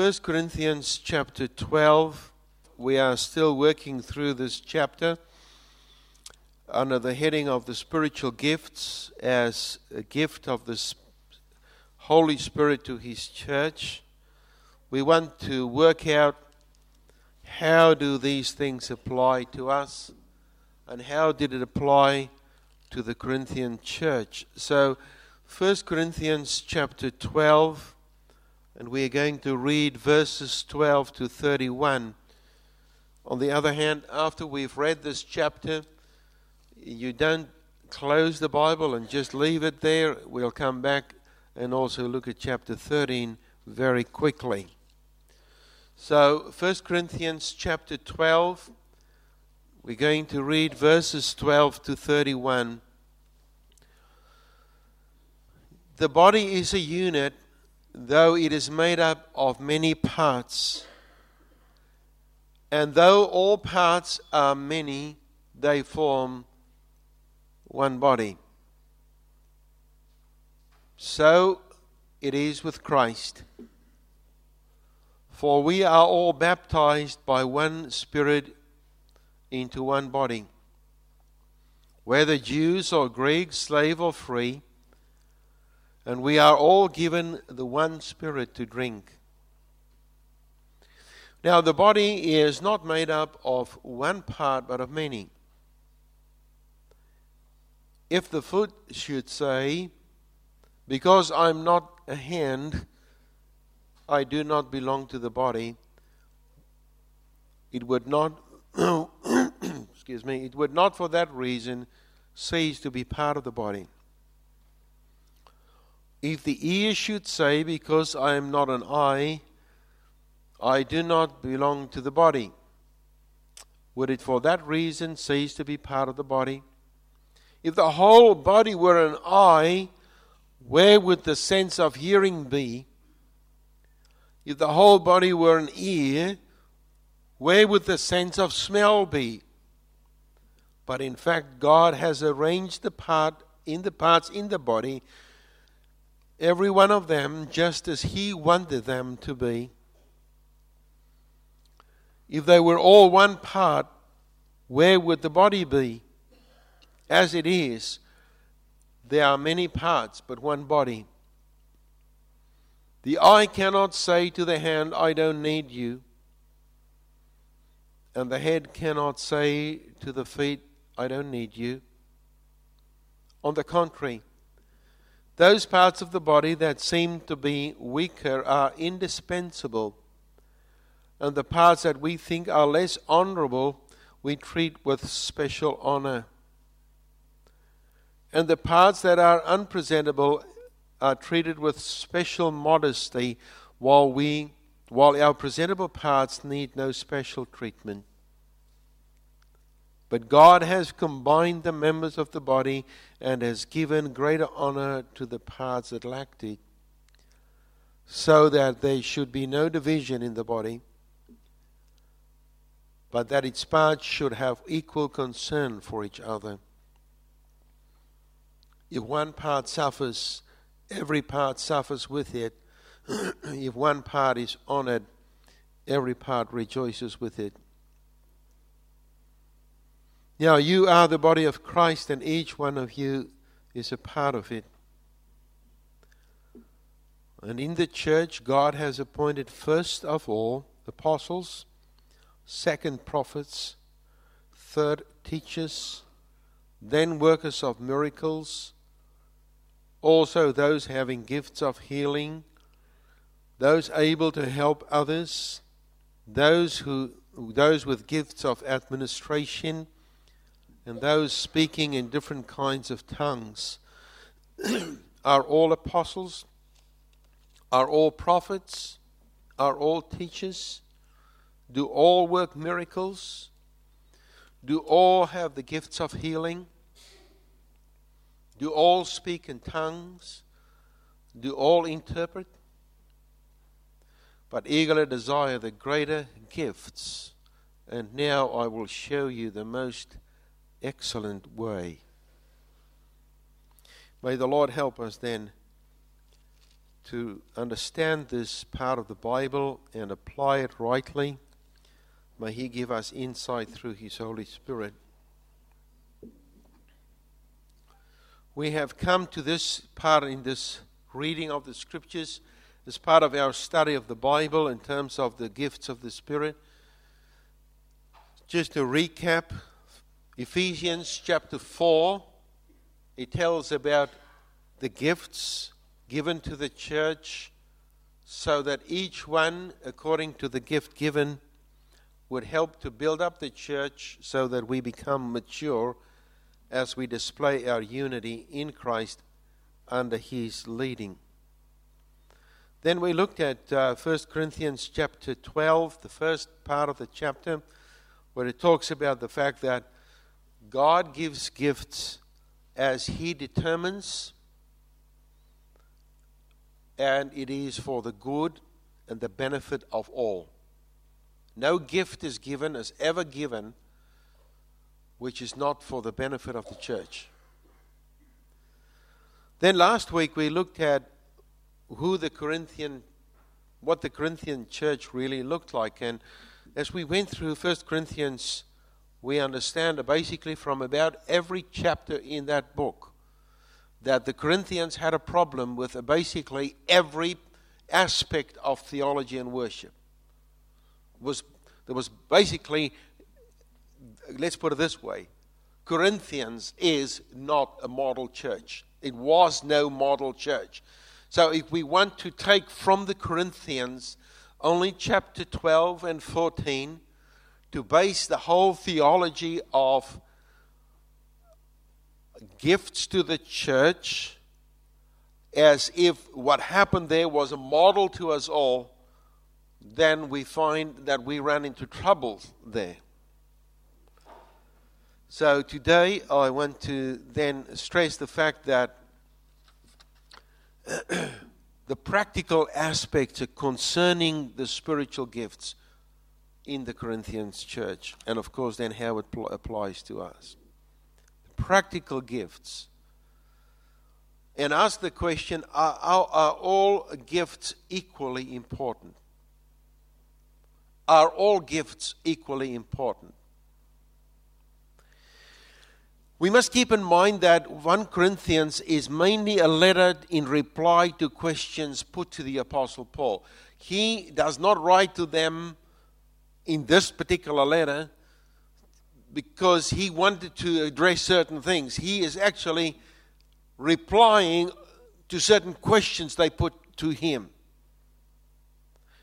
1 Corinthians chapter 12. We are still working through this chapter under the heading of the spiritual gifts as a gift of the Holy Spirit to His church. We want to work out how do these things apply to us and how did it apply to the Corinthian church. So 1 Corinthians chapter 12, and we are going to read verses 12 to 31. On the other hand, after we've read this chapter, you don't close the Bible and just leave it there. We'll come back and also look at chapter 13 very quickly. So 1 Corinthians chapter 12, we're going to read verses 12 to 31. The body is a unit, though it is made up of many parts. And though all parts are many, they form one body. So it is with Christ. For we are all baptized by one Spirit into one body. Whether Jews or Greeks, slave or free, and we are all given the one Spirit to drink. Now the body is not made up of one part but of many. If the foot should say, because I'm not a hand, I do not belong to the body, it would not it would not for that reason cease to be part of the body. If the ear should say, because I am not an eye, I do not belong to the body, would it for that reason cease to be part of the body? If the whole body were an eye, where would the sense of hearing be? If the whole body were an ear, where would the sense of smell be? But in fact, God has arranged the parts in the body, every one of them, just as He wanted them to be. If they were all one part, where would the body be? As it is, there are many parts, but one body. The eye cannot say to the hand, I don't need you. And the head cannot say to the feet, I don't need you. On the contrary, those parts of the body that seem to be weaker are indispensable, and the parts that we think are less honorable we treat with special honor. And the parts that are unpresentable are treated with special modesty, while our presentable parts need no special treatment. But God has combined the members of the body and has given greater honor to the parts that lacked it, so that there should be no division in the body, but that its parts should have equal concern for each other. If one part suffers, every part suffers with it. If one part is honored, every part rejoices with it. Now you are the body of Christ, and each one of you is a part of it. And in the church, God has appointed first of all apostles, second prophets, third teachers, then workers of miracles, also those having gifts of healing, those able to help others, those with gifts of administration, and those speaking in different kinds of tongues. Are all apostles? Are all prophets? Are all teachers? Do all work miracles? Do all have the gifts of healing? Do all speak in tongues? Do all interpret? But eagerly desire the greater gifts, and now I will show you the most excellent way. May the Lord help us then to understand this part of the Bible and apply it rightly. May He give us insight through His Holy Spirit. We have come to this part in this reading of the Scriptures as part of our study of the Bible in terms of the gifts of the Spirit. Just to recap, Ephesians chapter 4, it tells about the gifts given to the church so that each one, according to the gift given, would help to build up the church so that we become mature as we display our unity in Christ under His leading. Then we looked at 1 Corinthians chapter 12, the first part of the chapter, where it talks about the fact that God gives gifts as He determines, and it is for the good and the benefit of all. No gift is given, is ever given, which is not for the benefit of the church. Then last week we looked at what the Corinthian church really looked like. And as we went through 1 Corinthians, we understand basically from about every chapter in that book that the Corinthians had a problem with basically every aspect of theology and worship. There was basically, let's put it this way, Corinthians is not a model church. It was no model church. So if we want to take from the Corinthians only chapter 12 and 14 to base the whole theology of gifts to the church as if what happened there was a model to us all, then we find that we ran into trouble there. So today I want to then stress the fact that the practical aspects concerning the spiritual gifts in the Corinthian church, and of course then how it applies to us. Practical gifts. And ask the question, are all gifts equally important? Are all gifts equally important? We must keep in mind that 1 Corinthians is mainly a letter in reply to questions put to the Apostle Paul. He does not write to them in this particular letter because he wanted to address certain things. He is actually replying to certain questions they put to him.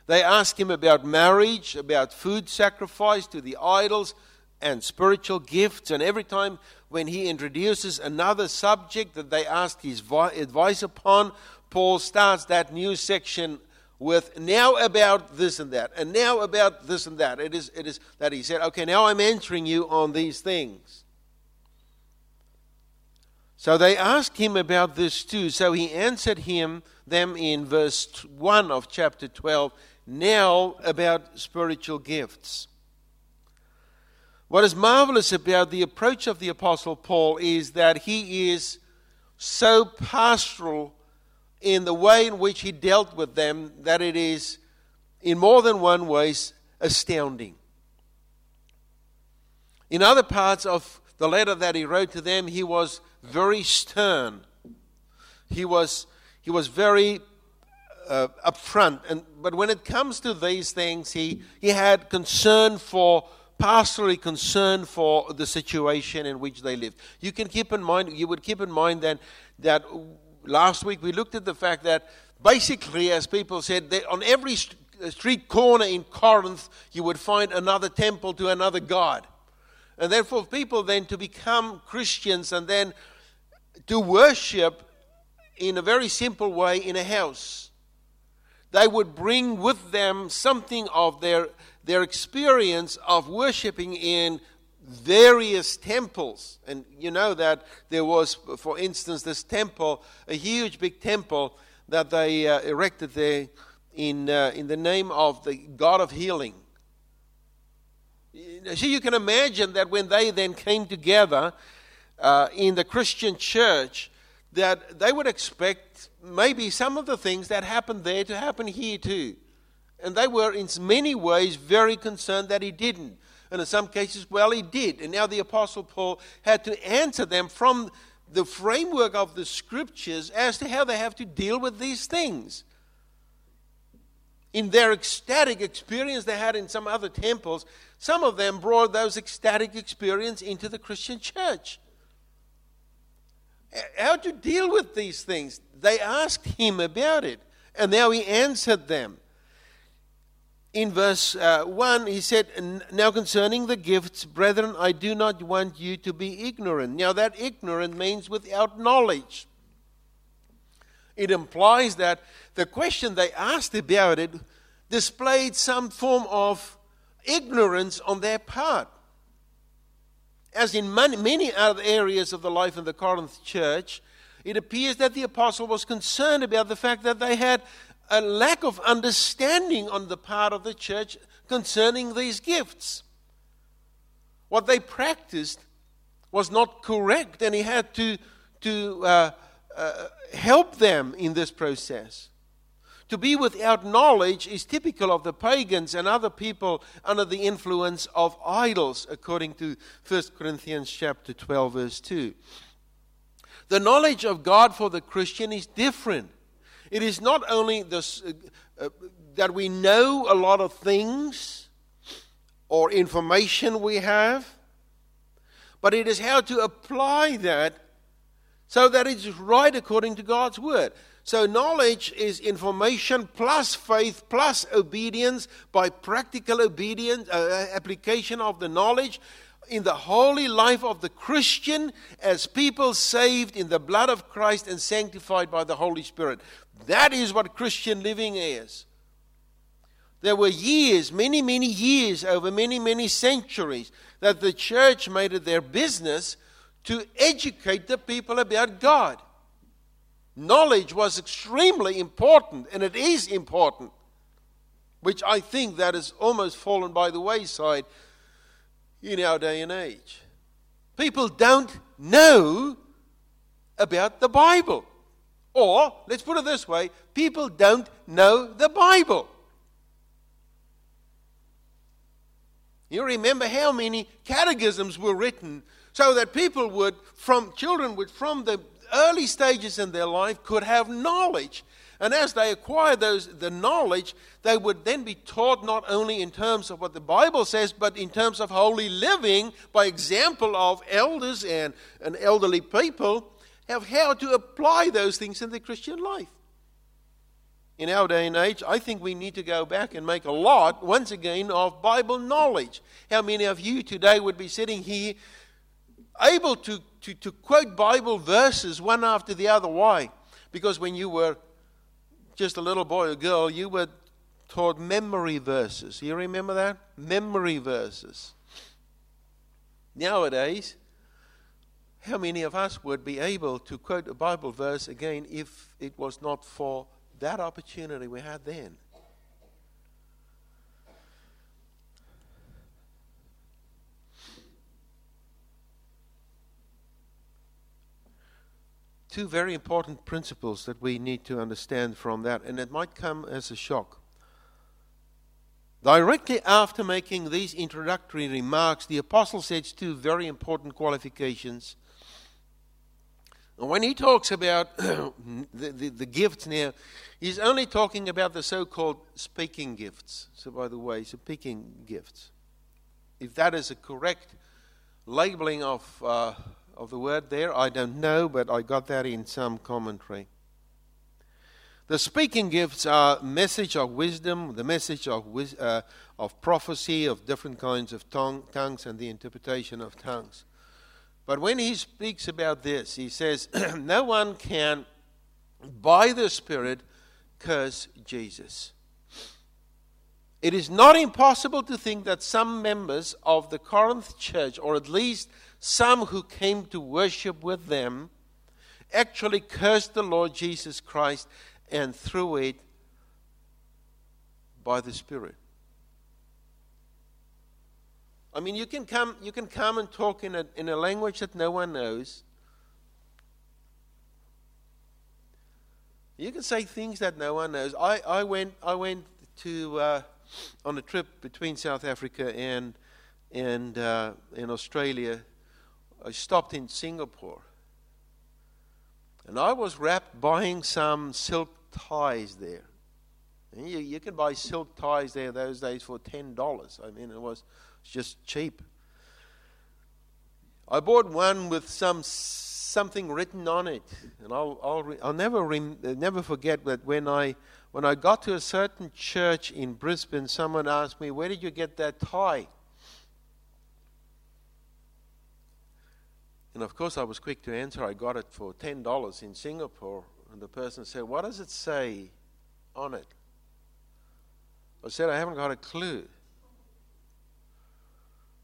They ask him about marriage, about food sacrifice to the idols, and spiritual gifts. And every time when he introduces another subject that they asked his advice upon, Paul starts that new section with, now about this and that, and now about this and that. It is that he said, okay, now I'm answering you on these things. So they asked him about this too. So he answered them in verse 1 of chapter 12, now about spiritual gifts. What is marvelous about the approach of the Apostle Paul is that he is so pastoral in the way in which he dealt with them that it is, in more than one way, astounding. In other parts of the letter that he wrote to them, he was very stern. He was very upfront. But when it comes to these things, he had concern for, pastorally concerned for the situation in which they lived. You would keep in mind that last week we looked at the fact that basically, as people said, that on every street corner in Corinth, you would find another temple to another god. And therefore, people then to become Christians and then to worship in a very simple way in a house, they would bring with them something of their experience of worshiping in various temples. And you know that there was, for instance, this temple, a huge big temple that they erected there in the name of the God of healing. So you can imagine that when they then came together in the Christian church, that they would expect maybe some of the things that happened there to happen here too. And they were in many ways very concerned that he didn't. And in some cases, well, he did. And now the Apostle Paul had to answer them from the framework of the Scriptures as to how they have to deal with these things. In their ecstatic experience they had in some other temples, some of them brought those ecstatic experience into the Christian church. How to deal with these things? They asked him about it, and now he answered them. In verse 1, he said, "Now concerning the gifts, brethren, I do not want you to be ignorant." Now that ignorant means without knowledge. It implies that the question they asked about it displayed some form of ignorance on their part. As in many other areas of the life of the Corinth church, it appears that the apostle was concerned about the fact that they had a lack of understanding on the part of the church concerning these gifts. What they practiced was not correct, and he had to help them in this process. To be without knowledge is typical of the pagans and other people under the influence of idols, according to 1 Corinthians chapter 12, verse 2. The knowledge of God for the Christian is different. It is not only this, that we know a lot of things or information we have, but it is how to apply that so that it's right according to God's word. So knowledge is information plus faith plus obedience by practical obedience, application of the knowledge in the holy life of the Christian as people saved in the blood of Christ and sanctified by the Holy Spirit. That is what Christian living is. There were years, many, many years, over many, many centuries, that the church made it their business to educate the people about God. Knowledge was extremely important, and it is important, which I think that has almost fallen by the wayside in our day and age. People don't know about the Bible. Or, let's put it this way, people don't know the Bible. You remember how many catechisms were written so that people would, from the early stages in their life, could have knowledge. And as they acquired the knowledge, they would then be taught not only in terms of what the Bible says, but in terms of holy living, by example of elders and elderly people, of how to apply those things in the Christian life. In our day and age, I think we need to go back and make a lot, once again, of Bible knowledge. How many of you today would be sitting here able to quote Bible verses one after the other? Why? Because when you were just a little boy or girl, you were taught memory verses. You remember that? Memory verses. Nowadays, how many of us would be able to quote a Bible verse again if it was not for that opportunity we had then? Two very important principles that we need to understand from that, and it might come as a shock. Directly after making these introductory remarks, the apostle says two very important qualifications. And when he talks about the gifts now, he's only talking about the so-called speaking gifts. So by the way, speaking gifts, if that is a correct labeling of the word there, I don't know, but I got that in some commentary. The speaking gifts are message of wisdom, the message of prophecy, of different kinds of tongues, and the interpretation of tongues. But when he speaks about this, he says, no one can, by the Spirit, curse Jesus. It is not impossible to think that some members of the Corinth church, or at least some who came to worship with them, actually cursed the Lord Jesus Christ, and through it, by the Spirit. I mean, you can come and talk in a language that no one knows, You can say things that no one knows. I went to on a trip between South Africa and Australia. I stopped in Singapore, and I was buying some silk ties there. And you can buy silk ties there those days for $10. I mean, it was just cheap. I bought one with something written on it, and I'll never forget that when I got to a certain church in Brisbane, someone asked me, "Where did you get that tie?" And of course, I was quick to answer. I got it for $10 in Singapore, and the person said, "What does it say on it?" I said, "I haven't got a clue."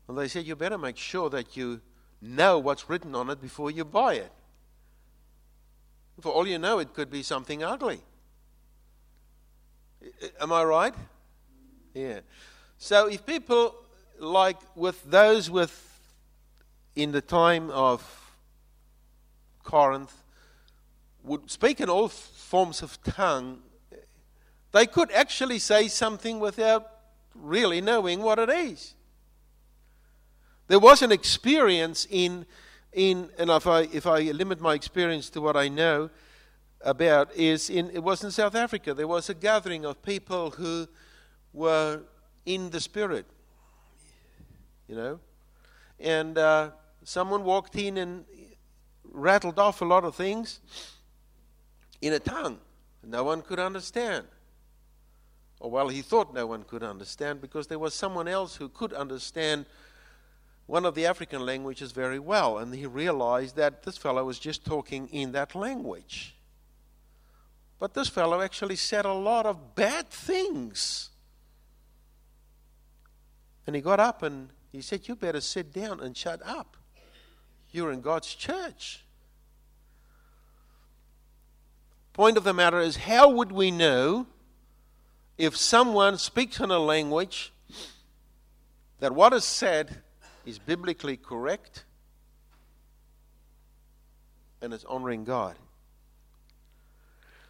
And they said, "You better make sure that you know what's written on it before you buy it. For all you know, it could be something ugly." Am I right? Yeah. So if people, like with those in the time of Corinth, would speak in all forms of tongue, they could actually say something without really knowing what it is. There was an experience and if I limit my experience to what I know about, it was in South Africa. There was a gathering of people who were in the Spirit, and someone walked in and rattled off a lot of things in a tongue no one could understand. Or, well, he thought no one could understand because there was someone else who could understand one of the African languages very well, and he realized that this fellow was just talking in that language. But this fellow actually said a lot of bad things. And he got up and he said, "You better sit down and shut up. You're in God's church." Point of the matter is, how would we know if someone speaks in a language that what is said is biblically correct and is honoring God?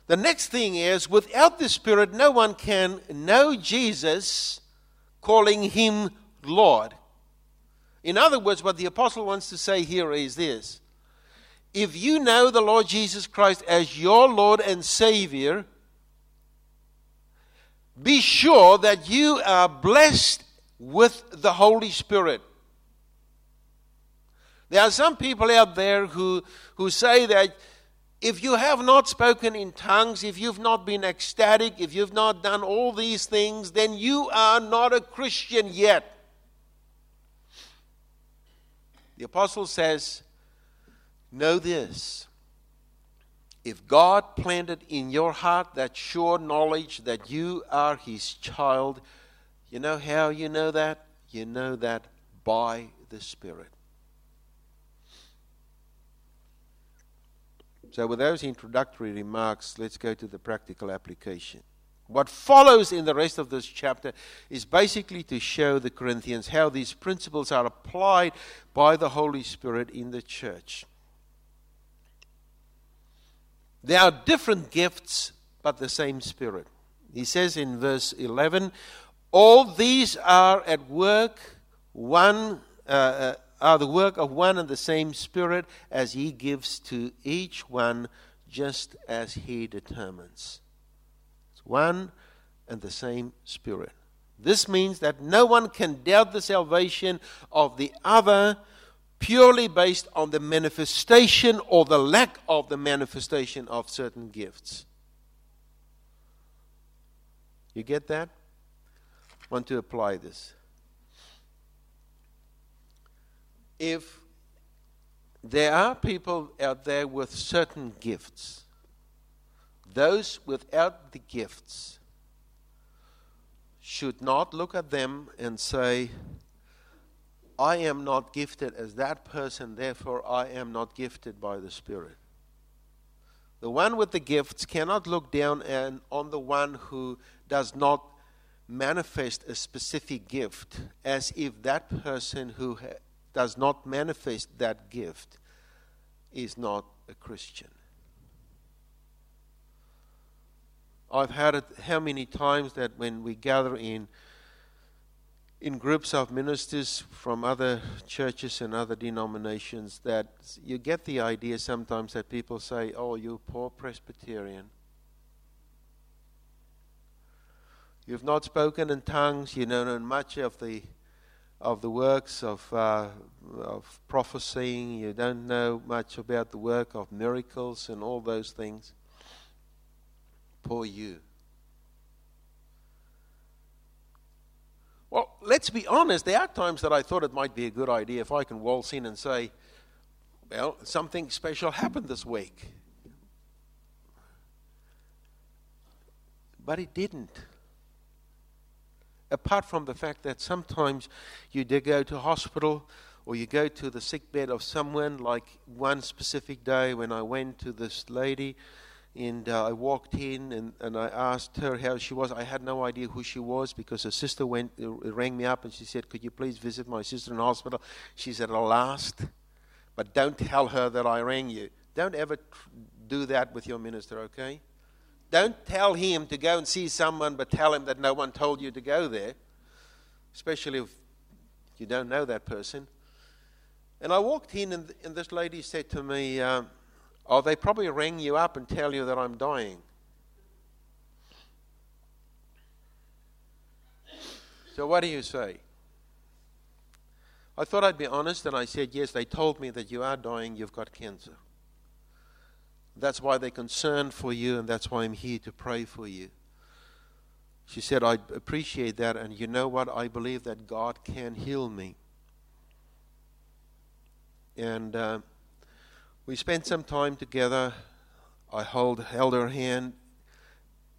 The next thing is, without the Spirit, no one can know Jesus, calling him Lord. In other words, what the apostle wants to say here is this: if you know the Lord Jesus Christ as your Lord and Savior, be sure that you are blessed with the Holy Spirit. There are some people out there who say that if you have not spoken in tongues, if you've not been ecstatic, if you've not done all these things, then you are not a Christian yet. The apostle says, know this: if God planted in your heart that sure knowledge that you are his child, you know how you know that? You know that by the Spirit. So with those introductory remarks, let's go to the practical application. What follows in the rest of this chapter is basically to show the Corinthians how these principles are applied by the Holy Spirit in the church. There are different gifts, but the same Spirit. He says in verse 11, all these are at work, are the work of one and the same Spirit, as he gives to each one just as he determines. It's one and the same Spirit. This means that no one can doubt the salvation of the other purely based on the manifestation or the lack of the manifestation of certain gifts. You get that? I want to apply this. If there are people out there with certain gifts, those without the gifts should not look at them and say, I am not gifted as that person, therefore I am not gifted by the Spirit. The one with the gifts cannot look down on the one who does not manifest a specific gift as if that person who does not manifest that gift is not a Christian. I've had it how many times that when we gather in groups of ministers from other churches and other denominations, that you get the idea sometimes that people say, oh, you're poor Presbyterian. You've not spoken in tongues, you don't know much of the works of prophesying, you don't know much about the work of miracles and all those things. Poor you. Well, let's be honest, there are times that I thought it might be a good idea if I can waltz in and say, well, something special happened this week. But it didn't. Apart from the fact that sometimes you do go to hospital or you go to the sick bed of someone, like one specific day when I went to this lady and I walked in and I asked her how she was. I had no idea who she was because her sister rang me up and she said, could you please visit my sister in hospital? She's at her last, but don't tell her that I rang you. Don't ever do that with your minister, okay? Don't tell him to go and see someone, but tell him that no one told you to go there, especially if you don't know that person. And I walked in and this lady said to me, oh, they probably rang you up and tell you that I'm dying. So what do you say? I thought I'd be honest, and I said, yes, they told me that you are dying, you've got cancer. That's why they're concerned for you, and that's why I'm here to pray for you. She said, I appreciate that, and you know what? I believe that God can heal me. And we spent some time together. I held her hand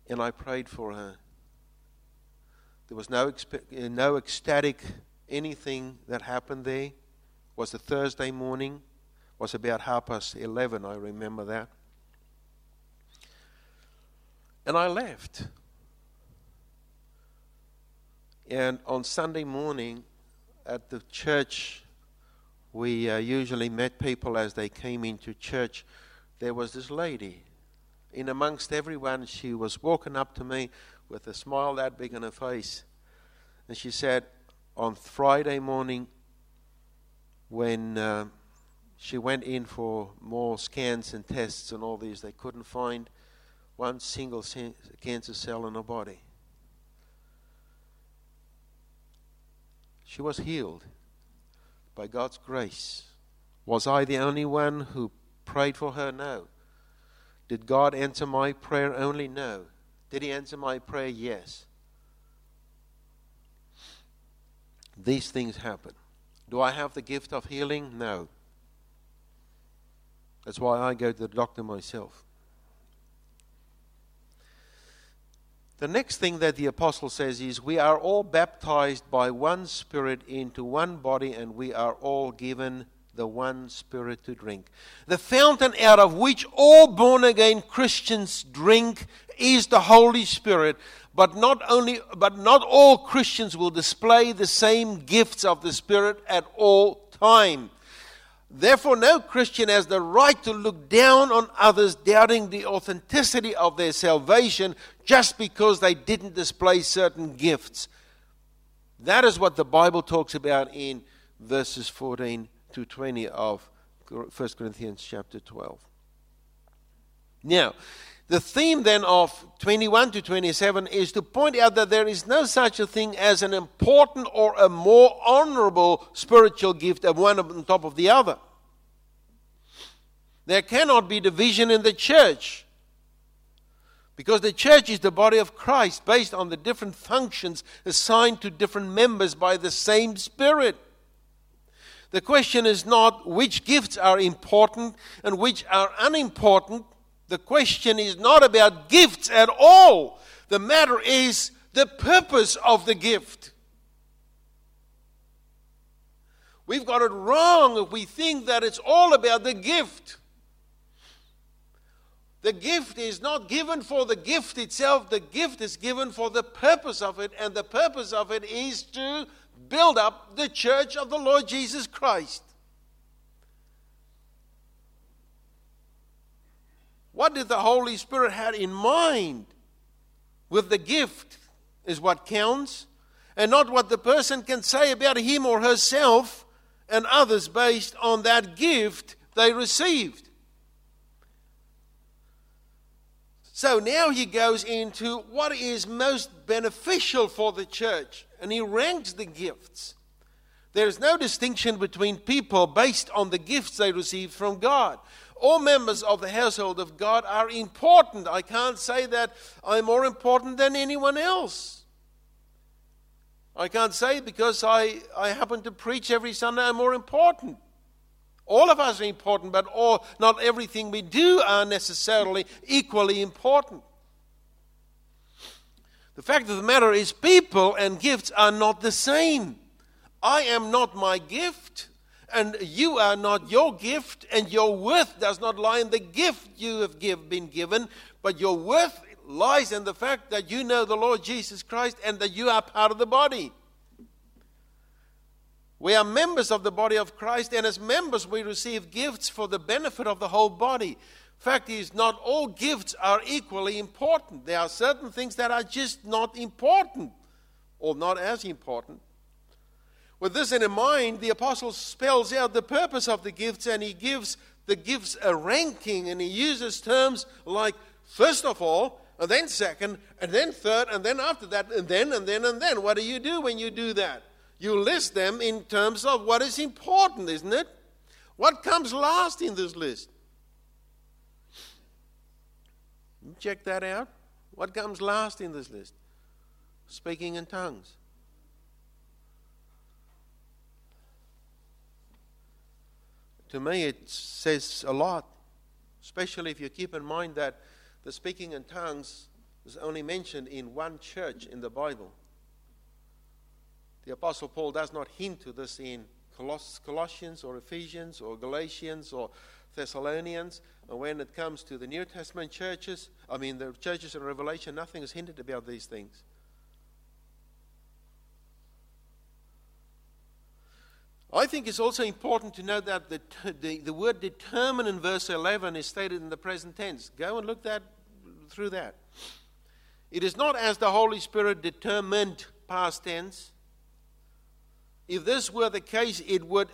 and I prayed for her. There was no ecstatic anything that happened there. It was a Thursday morning. It was about 11:30, I remember that. And I left. And on Sunday morning at the church, we usually met people as they came into church. There was this lady. In amongst everyone, she was walking up to me with a smile that big on her face. And she said, on Friday morning, when she went in for more scans and tests and all these, they couldn't find one single cancer cell in her body. She was healed. By God's grace. Was I the only one who prayed for her? No. Did God answer my prayer only? No. Did He answer my prayer? Yes. These things happen. Do I have the gift of healing? No. That's why I go to the doctor myself. The next thing that the apostle says is, we are all baptized by one Spirit into one body, and we are all given the one Spirit to drink. The fountain out of which all born-again Christians drink is the Holy Spirit, but not all Christians will display the same gifts of the Spirit at all times. Therefore, no Christian has the right to look down on others, doubting the authenticity of their salvation just because they didn't display certain gifts. That is what the Bible talks about in verses 14 to 20 of 1 Corinthians chapter 12. Now, the theme then of 21 to 27 is to point out that there is no such a thing as an important or a more honorable spiritual gift of one on top of the other. There cannot be division in the church, because the church is the body of Christ based on the different functions assigned to different members by the same Spirit. The question is not which gifts are important and which are unimportant. The question is not about gifts at all. The matter is the purpose of the gift. We've got it wrong if we think that it's all about the gift. The gift is not given for the gift itself. The gift is given for the purpose of it, and the purpose of it is to build up the church of the Lord Jesus Christ. What did the Holy Spirit have in mind? with the gift is what counts, and not what the person can say about him or herself and others based on that gift they received. So now he goes into what is most beneficial for the church, and he ranks the gifts. There is no distinction between people based on the gifts they received from God. All members of the household of God are important. I can't say that I'm more important than anyone else. I can't say because I happen to preach every Sunday I'm more important. All of us are important, but not everything we do are necessarily equally important. The fact of the matter is people and gifts are not the same. I am not my gift, and you are not your gift, and your worth does not lie in the gift you have been given, but your worth lies in the fact that you know the Lord Jesus Christ and that you are part of the body. We are members of the body of Christ, and as members we receive gifts for the benefit of the whole body. Fact is, not all gifts are equally important. There are certain things that are just not important, or not as important. With this in mind, the apostle spells out the purpose of the gifts, and he gives the gifts a ranking, and he uses terms like first of all, and then second, and then third, and then after that, and then, and then, and then. What do you do when you do that? You list them in terms of what is important, isn't it? What comes last in this list? Check that out. What comes last in this list? Speaking in tongues. To me, it says a lot, especially if you keep in mind that the speaking in tongues is only mentioned in one church in the Bible. The Apostle Paul does not hint to this in Colossians or Ephesians or Galatians or Thessalonians. And when it comes to the New Testament churches, the churches in Revelation, nothing is hinted about these things. I think it's also important to note that the word determine in verse 11 is stated in the present tense. Go and look through that. It is not as the Holy Spirit determined, past tense. If this were the case, it would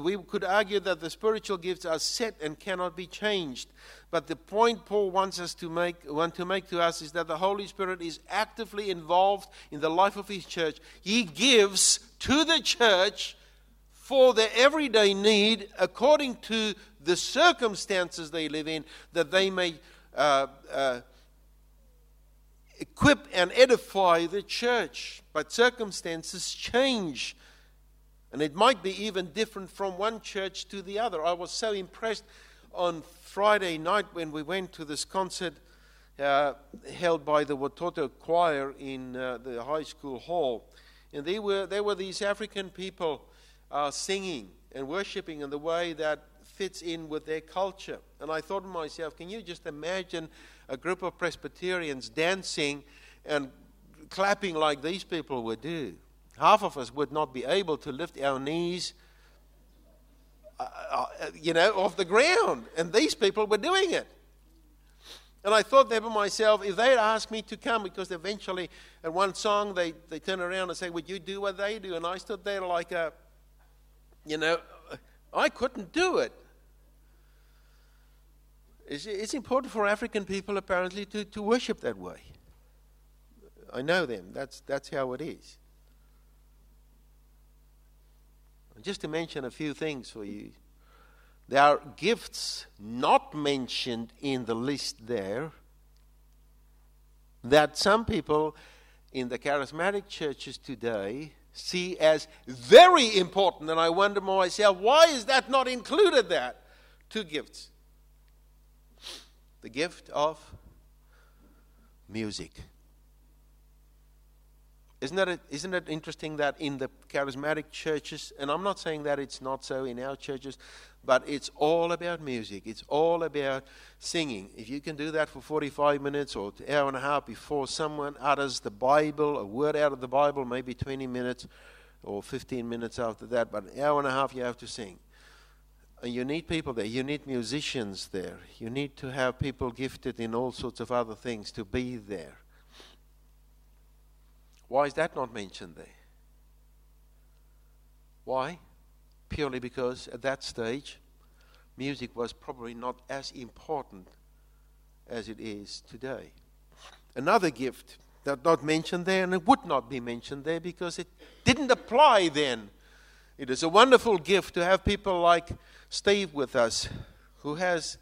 we could argue that the spiritual gifts are set and cannot be changed. But the point Paul wants to make to us is that the Holy Spirit is actively involved in the life of his church. He gives to the church for their everyday need according to the circumstances they live in, that they may equip and edify the church. But circumstances change. And it might be even different from one church to the other. I was so impressed on Friday night when we went to this concert held by the Watoto Choir in the high school hall. And there were these African people singing and worshiping in the way that fits in with their culture. And I thought to myself, can you just imagine a group of Presbyterians dancing and clapping like these people would do? Half of us would not be able to lift our knees, off the ground. And these people were doing it. And I thought there to myself, if they had asked me to come, because eventually at one song they turn around and say, would you do what they do? And I stood there like I couldn't do it. It's important for African people apparently to worship that way. I know them. That's how it is. Just to mention a few things for you. There are gifts not mentioned in the list there that some people in the charismatic churches today see as very important. And I wonder myself, why is that not included there? Two gifts. The gift of music. Isn't it interesting that in the charismatic churches, and I'm not saying that it's not so in our churches, but it's all about music. It's all about singing. If you can do that for 45 minutes or an hour and a half before someone utters the Bible, a word out of the Bible, maybe 20 minutes or 15 minutes after that, but an hour and a half you have to sing. And you need people there. You need musicians there. You need to have people gifted in all sorts of other things to be there. Why is that not mentioned there? Why? Purely because at that stage, music was probably not as important as it is today. Another gift that's not mentioned there, and it would not be mentioned there because it didn't apply then. It is a wonderful gift to have people like Steve with us, who has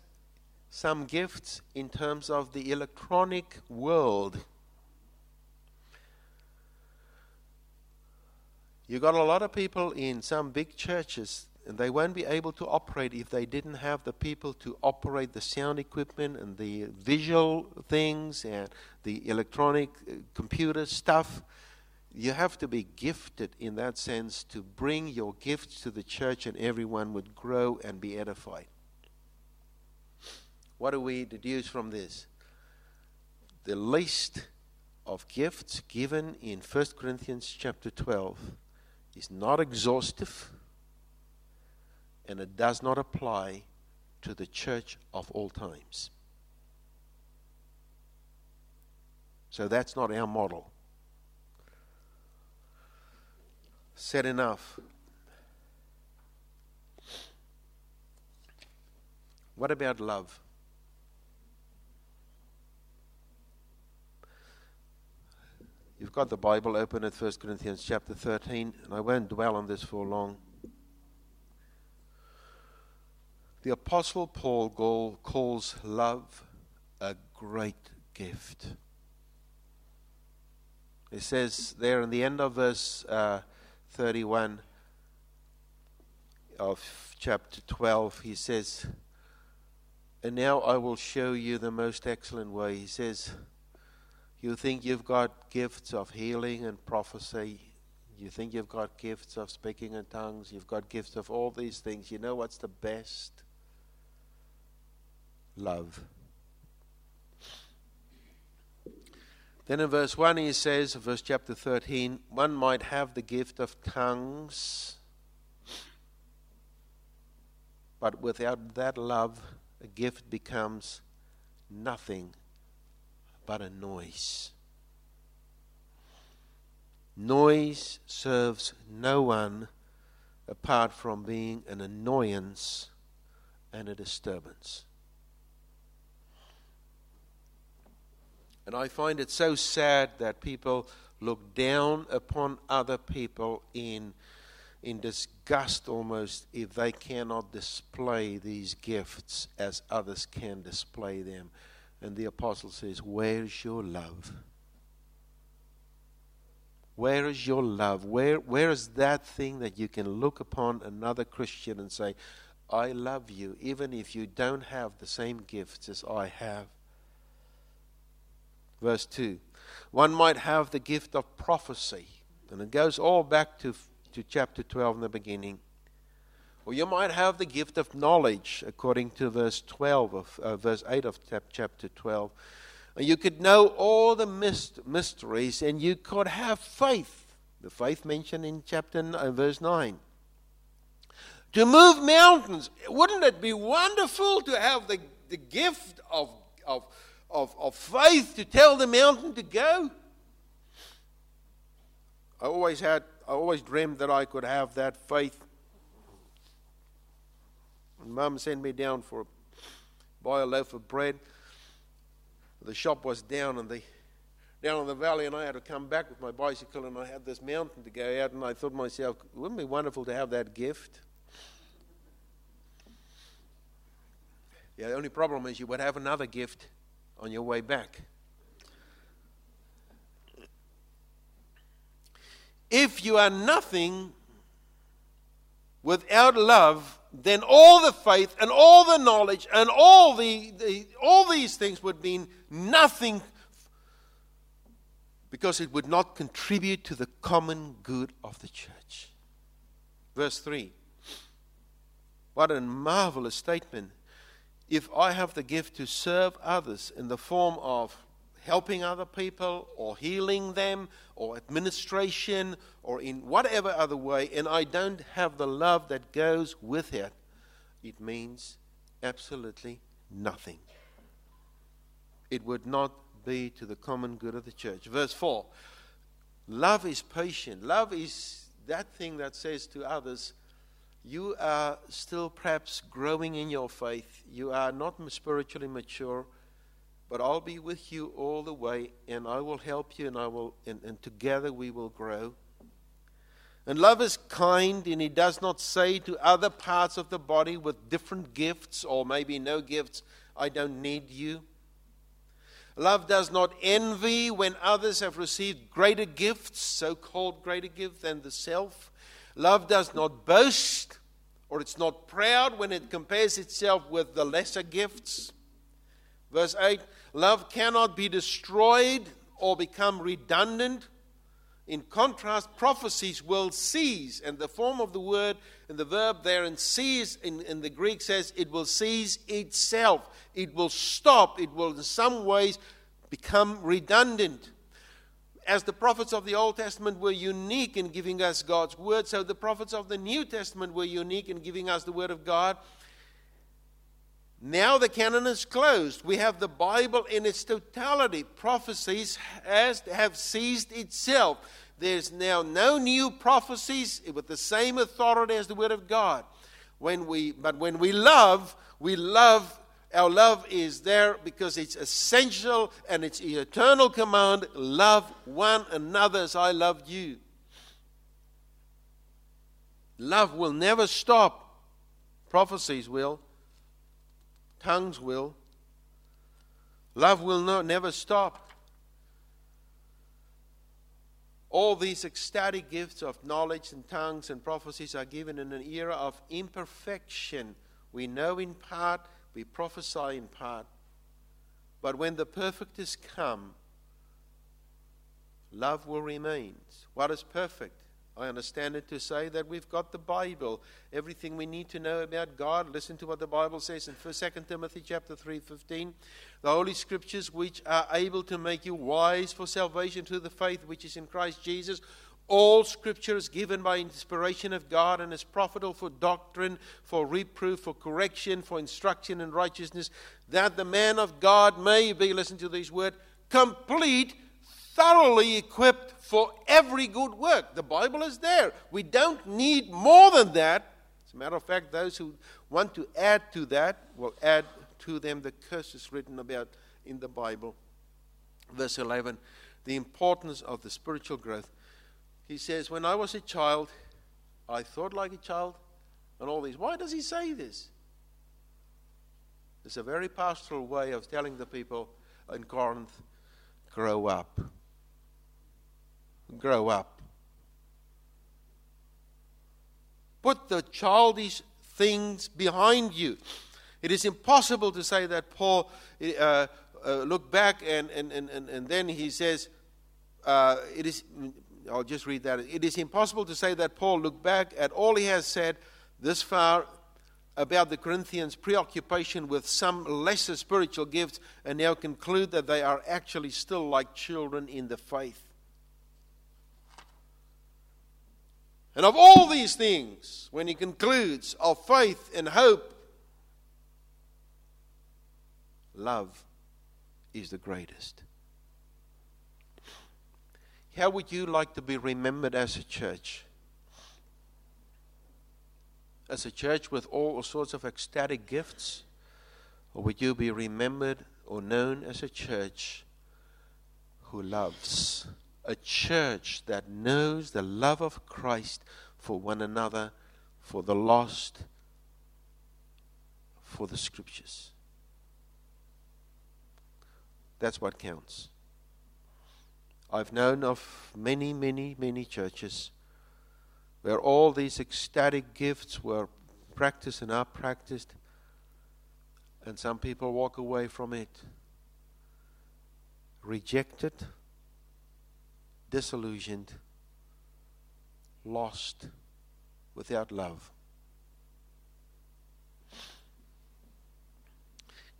some gifts in terms of the electronic world. You got a lot of people in some big churches, and they won't be able to operate if they didn't have the people to operate the sound equipment and the visual things and the electronic computer stuff. You have to be gifted in that sense to bring your gifts to the church, and everyone would grow and be edified. What do we deduce from this? The least of gifts given in 1 Corinthians chapter 12 is not exhaustive, and it does not apply to the church of all times. So that's not our model. Said enough. What about love? You've got the Bible open at 1 Corinthians chapter 13, and I won't dwell on this for long. The Apostle Paul calls love a great gift. It says there in the end of verse 31 of chapter 12, he says, "And now I will show you the most excellent way." He says, you think you've got gifts of healing and prophecy. You think you've got gifts of speaking in tongues. You've got gifts of all these things. You know what's the best? Love. Then in verse 1 he says, verse chapter 13, one might have the gift of tongues, but without that love, a gift becomes nothing but a noise. Noise serves no one apart from being an annoyance and a disturbance. And I find it so sad that people look down upon other people in disgust almost if they cannot display these gifts as others can display them. And the apostle says, where's your love? Where is your love? Where is that thing that you can look upon another Christian and say, I love you, even if you don't have the same gifts as I have? Verse 2. One might have the gift of prophecy. And it goes all back to chapter 12 in the beginning. Or you might have the gift of knowledge, according to verse 8 of chapter 12. And you could know all the mysteries, and you could have faith, the faith mentioned in verse 9. To move mountains. Wouldn't it be wonderful to have the gift of faith to tell the mountain to go? I always dreamed that I could have that faith. Mum sent me down to buy a loaf of bread. The shop was down in the valley, and I had to come back with my bicycle, and I had this mountain to go out, and I thought to myself, wouldn't it be wonderful to have that gift? Yeah, the only problem is you would have another gift on your way back. If you are nothing without love, then all the faith and all the knowledge and all these things would mean nothing, because it would not contribute to the common good of the church. Verse 3. What a marvelous statement. If I have the gift to serve others in the form of helping other people or healing them or administration or in whatever other way, and I don't have the love that goes with it, it means absolutely nothing. It would not be to the common good of the church. Verse 4, Love is patient. Love is that thing that says to others, you are still perhaps growing in your faith. You are not spiritually mature, but I'll be with you all the way, and I will help you, and together we will grow. And love is kind, and it does not say to other parts of the body with different gifts or maybe no gifts, I don't need you. Love does not envy when others have received greater gifts, so-called greater gift than the self. Love does not boast, or it's not proud when it compares itself with the lesser gifts. Verse 8, love cannot be destroyed or become redundant. In contrast, prophecies will cease, and the form of the word and the verb there, and cease, in the Greek says it will cease itself. It will stop. It will in some ways become redundant. As the prophets of the Old Testament were unique in giving us God's word, so the prophets of the New Testament were unique in giving us the word of God. Now the canon is closed. We have the Bible in its totality. Prophecies have ceased itself. There's now no new prophecies with the same authority as the Word of God. But when we love, we love. Our love is there because it's essential and it's an eternal command. Love one another as I loved you. Love will never stop. Prophecies will. Tongues will. Love will never stop. All these ecstatic gifts of knowledge and tongues and prophecies are given in an era of imperfection. We know in part, we prophesy in part. But when the perfect is come, love will remain. What is perfect? I understand it to say that we've got the Bible, everything we need to know about God. Listen to what the Bible says in 2 Timothy chapter 3:15. The Holy Scriptures, which are able to make you wise for salvation through the faith which is in Christ Jesus. All Scripture is given by inspiration of God and is profitable for doctrine, for reproof, for correction, for instruction in righteousness, that the man of God may be, listen to these words, complete, thoroughly equipped for every good work. The Bible is there. We don't need more than that. As a matter of fact, those who want to add to that will add to them the curses written about in the Bible. Verse 11, the importance of the spiritual growth. He says, when I was a child, I thought like a child, and all these. Why does he say this? It's a very pastoral way of telling the people in Corinth, grow up. Grow up. Put the childish things behind you. It is impossible to say that Paul looked back and then he says, I'll just read that. It is impossible to say that Paul looked back at all he has said this far about the Corinthians' preoccupation with some lesser spiritual gifts and now conclude that they are actually still like children in the faith. And of all these things, when he concludes, of faith and hope, love is the greatest. How would you like to be remembered as a church? As a church with all sorts of ecstatic gifts? Or would you be remembered or known as a church who loves? A church that knows the love of Christ for one another, for the lost, for the Scriptures. That's what counts. I've known of many, many, many churches where all these ecstatic gifts were practiced and are practiced, and some people walk away from it, rejected, disillusioned, lost, without love.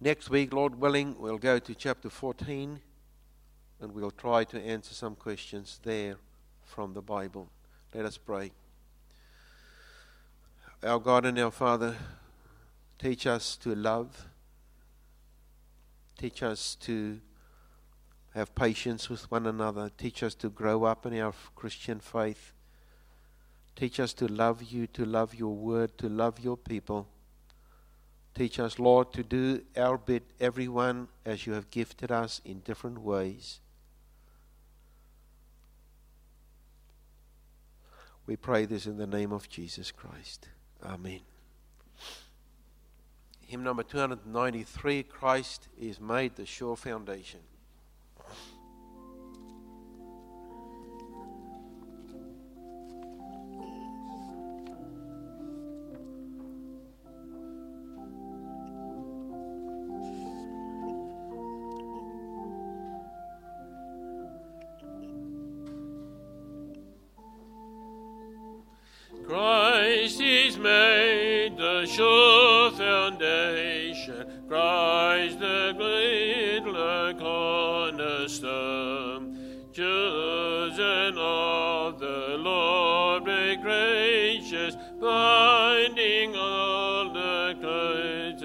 Next week, Lord willing, we'll go to chapter 14 and we'll try to answer some questions there from the Bible. Let us pray. Our God and our Father, teach us to love, teach us to have patience with one another. Teach us to grow up in our Christian faith. Teach us to love you, to love your word, to love your people. Teach us, Lord, to do our bit, everyone, as you have gifted us in different ways. We pray this in the name of Jesus Christ. Amen. Hymn number 293, Christ is made the sure foundation. Christ is made the sure foundation, Christ the great cornerstone, chosen of the Lord, be gracious, binding all the closing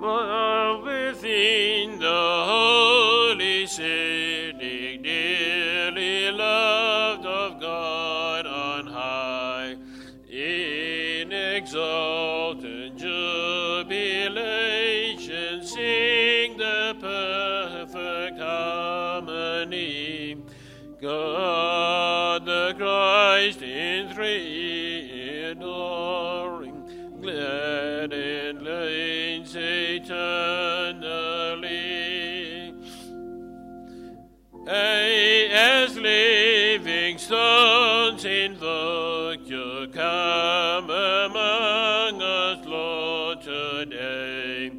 while within the holy city, dearly loved of God on high, in exalted jubilation, sing the perfect harmony. God the Christ in three adoring, glad and lanes eternally. As living stones invoke your come among us, Lord, today.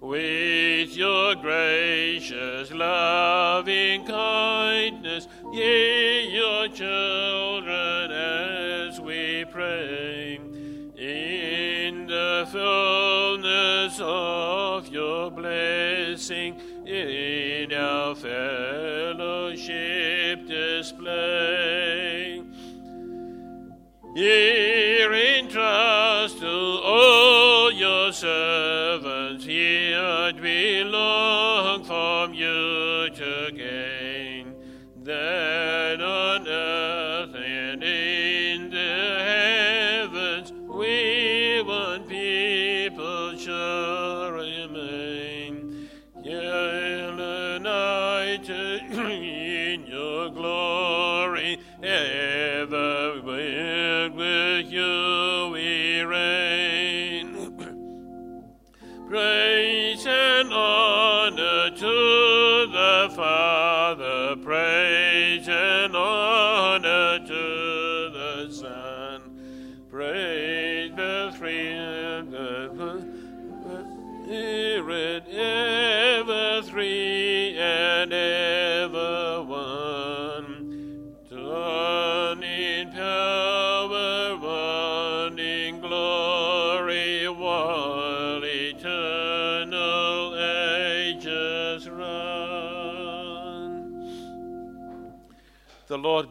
With your gracious loving kindness, ye your children as we pray. In the fullness of your blessing, in our fellowship display, here entrust to all your servants, yet we long from you to gain, that on earth and in the heavens we want people shall remain. United in your glory, ever with you we reign. Praise and honor to the Father, praise and honor to the Son, praise the three and the Spirit, ever three and ever one, done in power, one in glory, while eternal ages run. The Lord